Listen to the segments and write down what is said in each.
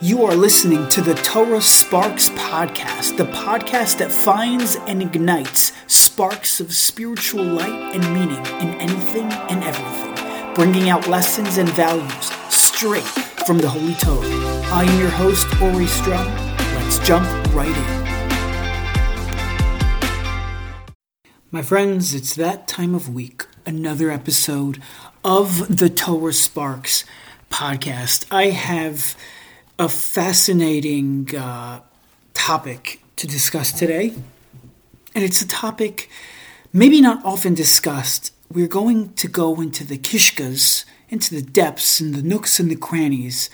You are listening to the Torah Sparks Podcast, the podcast that finds and ignites sparks of spiritual light and meaning in anything and everything, bringing out lessons and values straight from the Holy Torah. I am your host, Ori Strum. Let's jump right in. My friends, it's that time of week, another episode of the Torah Sparks Podcast. I have a fascinating topic to discuss today, and it's a topic maybe not often discussed. We're going to go into the kishkas, into the depths and the nooks and the crannies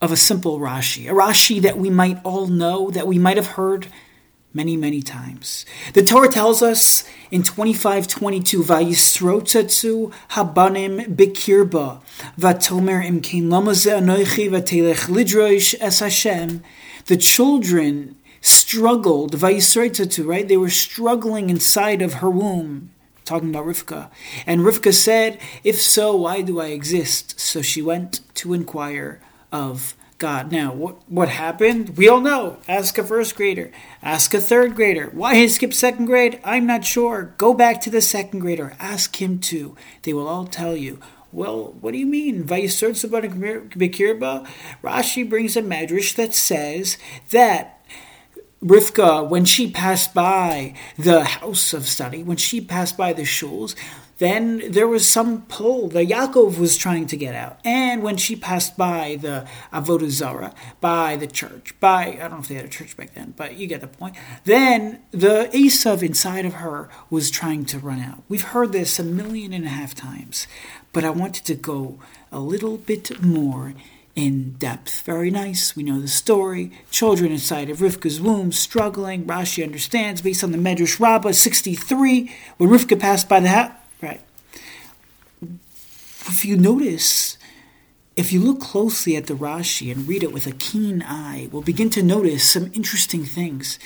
of a simple Rashi, a Rashi that we might all know, that we might have heard many, many times. The Torah tells us in 25:22, "Vayisrotetzu habanim bikirba, vatomer im kein lama ze anochi vatelech lidrosh es Hashem." The children struggled, vayisrotetzu, right? They were struggling inside of her womb, talking about Rivka. And Rivka said, "If so, why do I exist?" So she went to inquire of God. Now, what happened? We all know. Ask a first grader. Ask a third grader. Why he skipped second grade? I'm not sure. Go back to the second grader. Ask him too. They will all tell you. Well, what do you mean? Rashi brings a midrash that says that Rivka, when she passed by the house of study, when she passed by the shuls, then there was some pull that Yaakov was trying to get out. And when she passed by the Avodah Zarah, by the church, by, I don't know if they had a church back then, but you get the point, then the Esav inside of her was trying to run out. We've heard this 1.5 million times, but I wanted to go a little bit more in depth. Very nice. We know the story. Children inside of Rivka's womb struggling. Rashi understands based on the Midrash Rabbah 63, when Rivka passed by the house. Right. If you notice, if you look closely at the Rashi and read it with a keen eye, we'll begin to notice some interesting things.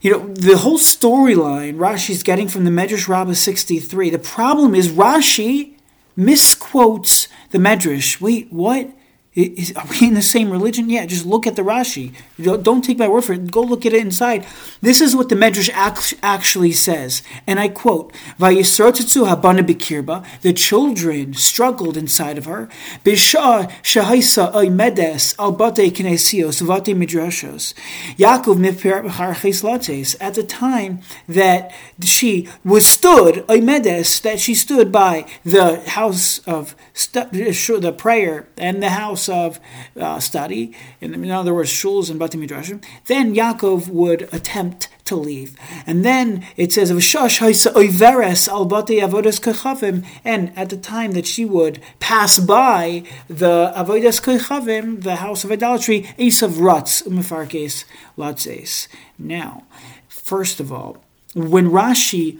You know, the whole storyline Rashi's getting from the Midrash Rabbah 63. The problem is Rashi misquotes the Midrash. Wait, what? Are we in the same religion? Yeah, just look at the Rashi. Don't take my word for it. Go look at it inside. This is what the Midrash actually says. And I quote, "Vayisrotetzu habanim bikirba," the children struggled inside of her, "Bishah shehaisa oimedes al batei knesios vate midrashos. Yaakov mipar ches lates," at the time that she was stood, oimedes, that she stood by the house of the prayer and the house of study, in other words, shuls and batim midrashim, then Yaakov would attempt to leave. And then it says, and at the time that she would pass by the avodas kechavim, the house of idolatry, Esav ratz umefarkes latzes. Now, first of all, when Rashi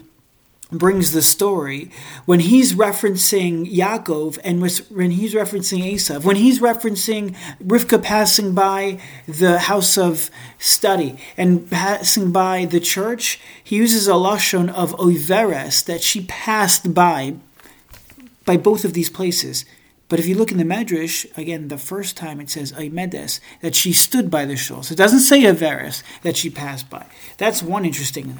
brings the story, when he's referencing Yaakov and when he's referencing Esav, when he's referencing Rivka passing by the house of study and passing by the church, he uses a lashon of oiveres, that she passed by both of these places. But if you look in the Midrash, again, the first time it says oimedes, that she stood by the shuls. It doesn't say oiveres, that she passed by. That's one interesting thing.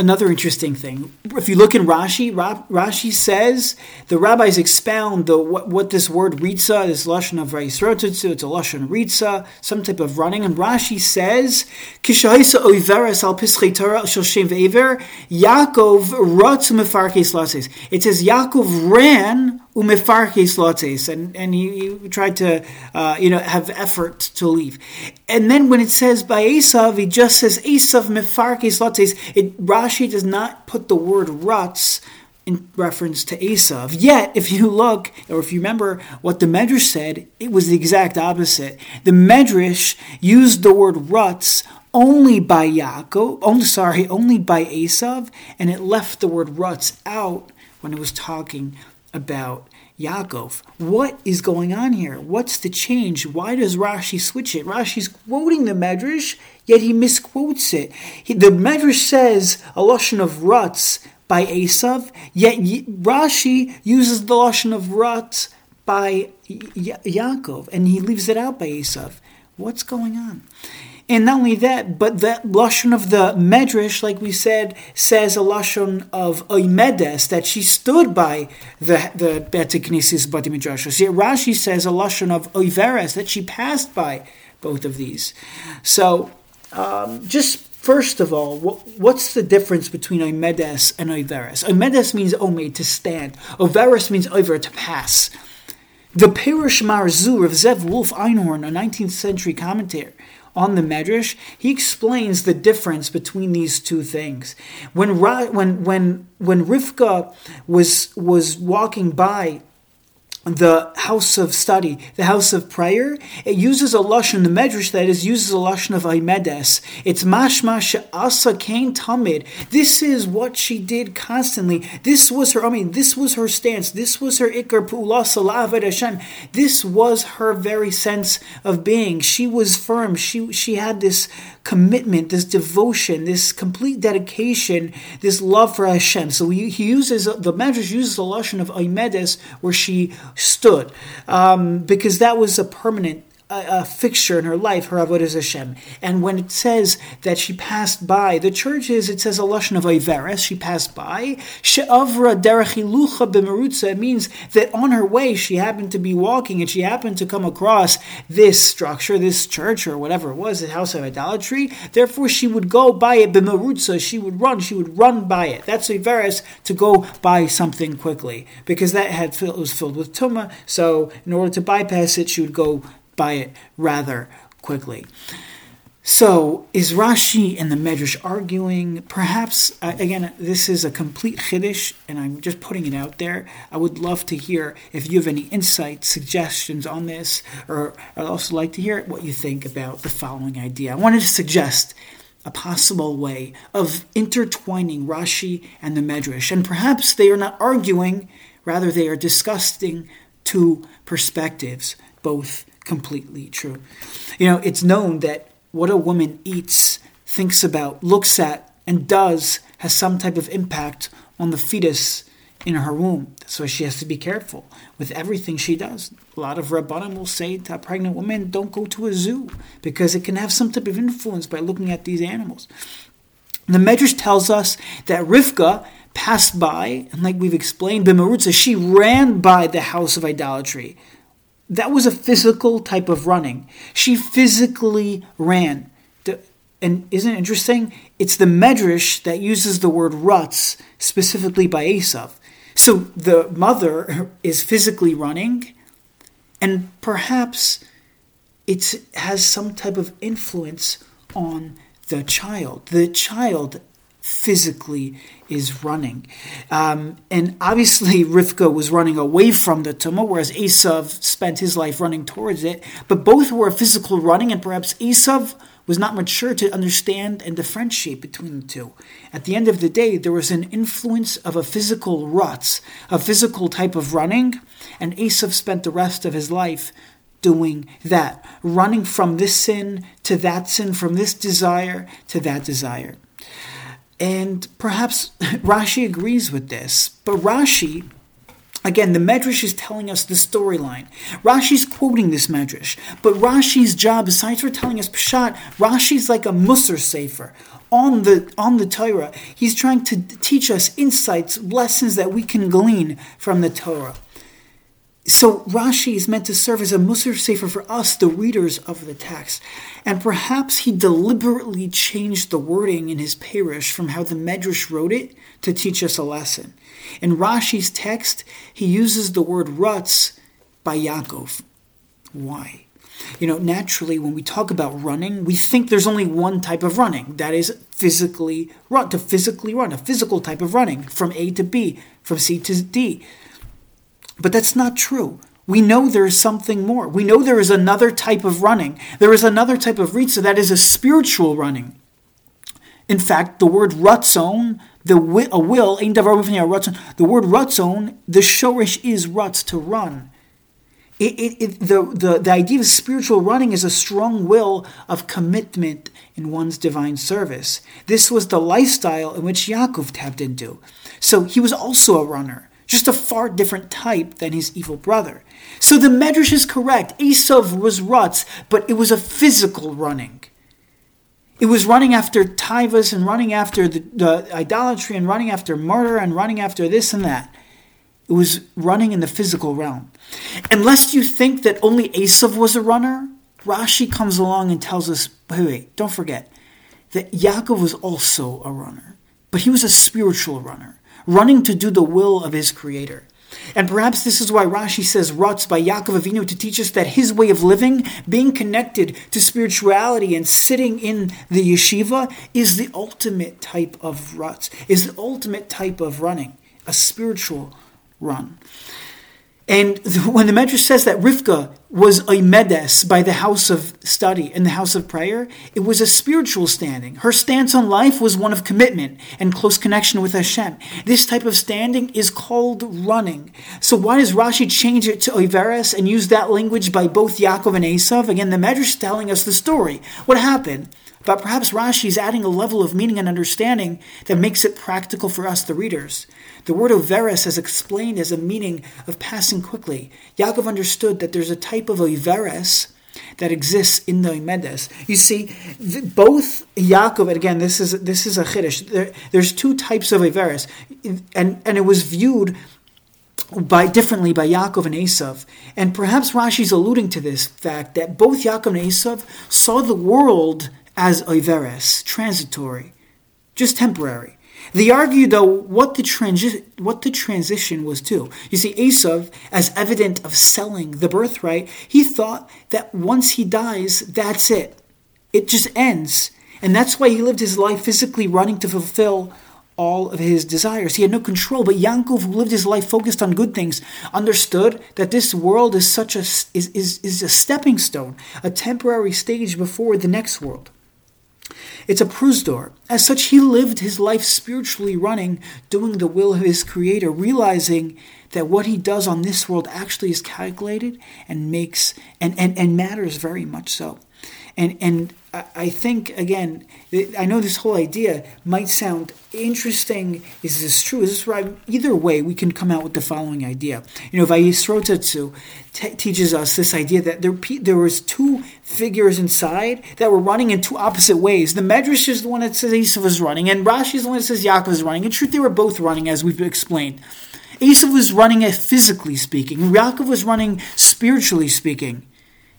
Another interesting thing, if you look in Rashi, Rashi says, the rabbis expound what this word ritza, this lashon of vayisrotetzu, it's a lashon ritza, some type of running, and Rashi says, "Kishaisa oiveres al pischei Torah shel shem ve'ever, Yaakov ratz umefarkes latzes." It says Yaakov ran umefarkes latzes, and he tried to have effort to leave. And then when it says by Esav, he just says Esav mefarkes latzes. Rashi does not put the word ratz in reference to Esav. Yet, if you look, or if you remember what the Midrash said, it was the exact opposite. The Midrash used the word ratz only by only by Esav, and it left the word ratz out when it was talking about Yaakov. What is going on here? What's the change? Why does Rashi switch it? Rashi's quoting the Midrash, yet he misquotes it. The Midrash says a lashon of ratz by Esav, yet Rashi uses the lashon of ratz by Yaakov, and he leaves it out by Esav. What's going on? And not only that, but that lashon of the medrash, like we said, says a lashon of oimedes, that she stood by the Beit HaKnesses, but the midrash. Here Rashi says a lashon of oiveres, that she passed by both of these. So, just first of all, what's the difference between oimedes and oiveres? Oimedes means omed, to stand. Oiveres means oiver, to pass. The Pirush Marzu of Zev Wolf Einhorn, a 19th century commentator on the Medrash, he explains the difference between these two things. When Rivka was walking by the house of study, the house of prayer, it uses a lashon, the Medrash that is, uses a lashon of Aimedes. It's mashma she'asa kain tamid. This is what she did constantly. This was her, this was her stance. This was her ikar pu'ulas la'aved Hashem. This was her very sense of being. She was firm. She had this commitment, this devotion, this complete dedication, this love for Hashem. So the Medrash uses the lashon of Aimedes, where she stood, because that was a permanent fixture in her life, her avodas Hashem. And when it says that she passed by the churches, it says a lashon of oiveres, she passed by. She'avra derech hilucha b'merutza, it means that on her way she happened to be walking and she happened to come across this structure, this church or whatever it was, the house of idolatry. Therefore she would go by it b'merutza, she would run by it. That's oiveres, to go by something quickly, because that was filled with tumah, so in order to bypass it, she would go by it rather quickly. So, is Rashi and the Medrash arguing? Perhaps, again, this is a complete chiddush, and I'm just putting it out there. I would love to hear if you have any insights, suggestions on this, or I'd also like to hear what you think about the following idea. I wanted to suggest a possible way of intertwining Rashi and the Medrash, and perhaps they are not arguing, rather they are discussing two perspectives, both completely true. It's known that what a woman eats, thinks about, looks at, and does has some type of impact on the fetus in her womb. That's why she has to be careful with everything she does. A lot of Rabbanim will say to a pregnant woman, don't go to a zoo, because it can have some type of influence by looking at these animals. The Medrash tells us that Rivka passed by, and like we've explained, Bimarutza, she ran by the house of idolatry. That was a physical type of running. She physically ran. And isn't it interesting? It's the Medrash that uses the word ruts, specifically by Esav. So the mother is physically running, and perhaps it has some type of influence on the child. The child physically is running. And obviously Rivka was running away from the tumah, whereas Esav spent his life running towards it. But both were a physical running, and perhaps Esav was not mature to understand and differentiate between the two. At the end of the day, there was an influence of a physical rutz, a physical type of running, and Esav spent the rest of his life doing that, running from this sin to that sin, from this desire to that desire. And perhaps Rashi agrees with this. But Rashi, again, the Medrash is telling us the storyline. Rashi's quoting this Medrash. But Rashi's job, besides for telling us Pshat, Rashi's like a Musar Sefer on the Torah. He's trying to teach us insights, lessons that we can glean from the Torah. So Rashi is meant to serve as a Musar Sefer for us, the readers of the text. And perhaps he deliberately changed the wording in his Pirush from how the Medrash wrote it to teach us a lesson. In Rashi's text, he uses the word rutz by Yaakov. Why? Naturally, when we talk about running, we think there's only one type of running. That is physically run, a physical type of running, from A to B, from C to D. But that's not true. We know there is something more. We know there is another type of running. There is another type of ritza, that is a spiritual running. In fact, the word ratzon, the word ratzon, the shorish is rutz, to run. The idea of spiritual running is a strong will of commitment in one's divine service. This was the lifestyle in which Yaakov tapped into. So he was also a runner. just a far different type than his evil brother. So the Medrash is correct. Esav was rutz, but it was a physical running. It was running after taivas and running after the idolatry and running after murder and running after this and that. It was running in the physical realm. Unless you think that only Esav was a runner, Rashi comes along and tells us, wait, don't forget, that Yaakov was also a runner. But he was a spiritual runner, running to do the will of his creator. And perhaps this is why Rashi says Rutz by Yaakov Avinu, to teach us that his way of living, being connected to spirituality and sitting in the yeshiva, is the ultimate type of Rutz, is the ultimate type of running, a spiritual run. And when the Medrash says that Rivka was a medes by the house of study and the house of prayer, it was a spiritual standing. Her stance on life was one of commitment and close connection with Hashem. This type of standing is called running. So why does Rashi change it to oiveres and use that language by both Yaakov and Esav? Again, the Medrash is telling us the story, what happened. But perhaps Rashi is adding a level of meaning and understanding that makes it practical for us, the readers. The word oiveres is explained as a meaning of passing quickly. Yaakov understood that there's a type of oiveres that exists in the Medes. You see, both Yaakov, and again, this is a chiddush. There's two types of oiveres, and it was viewed differently by Yaakov and Esav. And perhaps Rashi's alluding to this fact that both Yaakov and Esav saw the world as oiveres, transitory, just temporary. They argue, though, what the transition was to. You see, Esav, as evident of selling the birthright, he thought that once he dies, that's it. It just ends. And that's why he lived his life physically running to fulfill all of his desires. He had no control. But Yaakov, who lived his life focused on good things, understood that this world is a stepping stone, a temporary stage before the next world. It's a prusdor. As such, he lived his life spiritually running, doing the will of his creator, realizing that what he does on this world actually is calculated and makes and matters very much so. And I think, again, I know this whole idea might sound interesting. Is this true? Is this right? Either way, we can come out with the following idea. You know, Vayisrotatsu teaches us this idea that there was two figures inside that were running in two opposite ways. The Medrash is the one that says Esav was running, and Rashi is the one that says Yaakov was running. In truth, they were both running, as we've explained. Esav was running physically speaking. Yaakov was running spiritually speaking.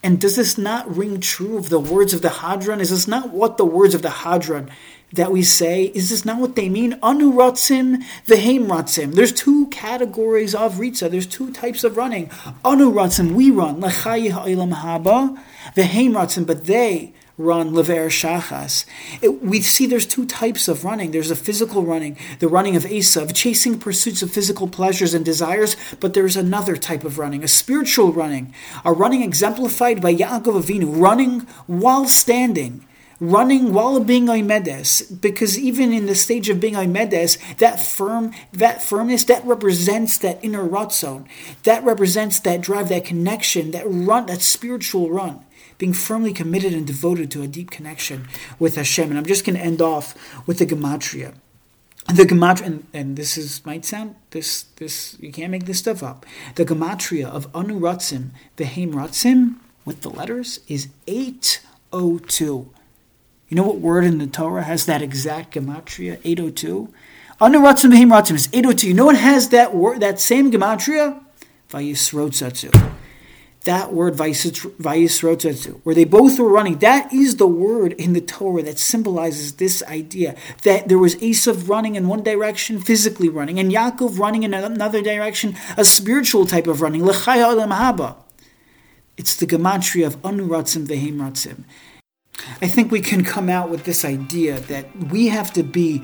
And does this not ring true of the words of the Hadran? Is this not what the words of the Hadran that we say? Is this not what they mean? Anu ratzim, v'hem ratzim. There's two categories of ritza. There's two types of running. Anu ratzim, we run. L'chayi ha'ilam haba, v'hem ratzim. But they run lever shachas. We see there's two types of running. There's a physical running, the running of Esav, chasing pursuits of physical pleasures and desires, but there's another type of running, a spiritual running, a running exemplified by Yaakov Avinu, running while standing, running while being Oimedes, because even in the stage of being Oimedes, that firmness, that represents that inner ratzon, that represents that drive, that connection, that run, that spiritual run, being firmly committed and devoted to a deep connection with Hashem. And I'm just going to end off with the gematria. The gematria, and this is might sound this you can't make this stuff up. The gematria of Anu Ratzim, Behem Ratzim, with the letters, is 802. You know what word in the Torah has that exact gematria, 802? Anu Ratzim, Behem Ratzim is 802. You know what has that word, that same gematria? Vayisrotzatzu. That word, Vayisrotatsu, where they both were running, that is the word in the Torah that symbolizes this idea, that there was Esav running in one direction, physically running, and Yaakov running in another direction, a spiritual type of running, L'chai ha'olam haba. It's the gematria of Anu Ratzim V'hem Ratzim. I think we can come out with this idea that we have to be,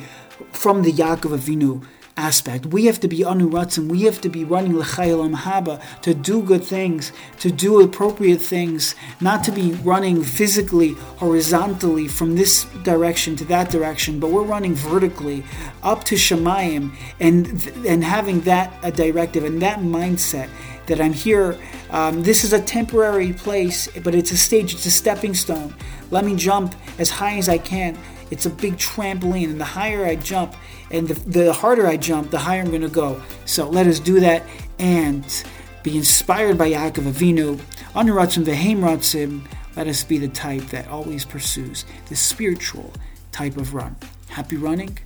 from the Yaakov Avinu aspect, we have to be Anu Ratzim, we have to be running L'chai ha'olam haba, to do good things, to do appropriate things, not to be running physically, horizontally, from this direction to that direction, but we're running vertically, up to Shemayim, and having that a directive, and that mindset, that I'm here, this is a temporary place, but it's a stage, it's a stepping stone. Let me jump as high as I can It's a big trampoline, and the higher I jump, and the harder I jump, the higher I'm going to go. So let us do that and be inspired by Yaakov Avinu. Anu ratzim v'heim ratzim. Let us be the type that always pursues the spiritual type of run. Happy running,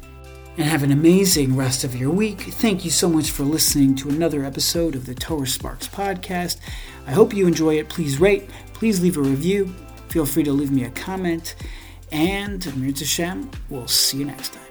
and have an amazing rest of your week. Thank you so much for listening to another episode of the Torah Sparks podcast. I hope you enjoy it. Please rate. Please leave a review. Feel free to leave me a comment. And Amir Tashem, we'll see you next time.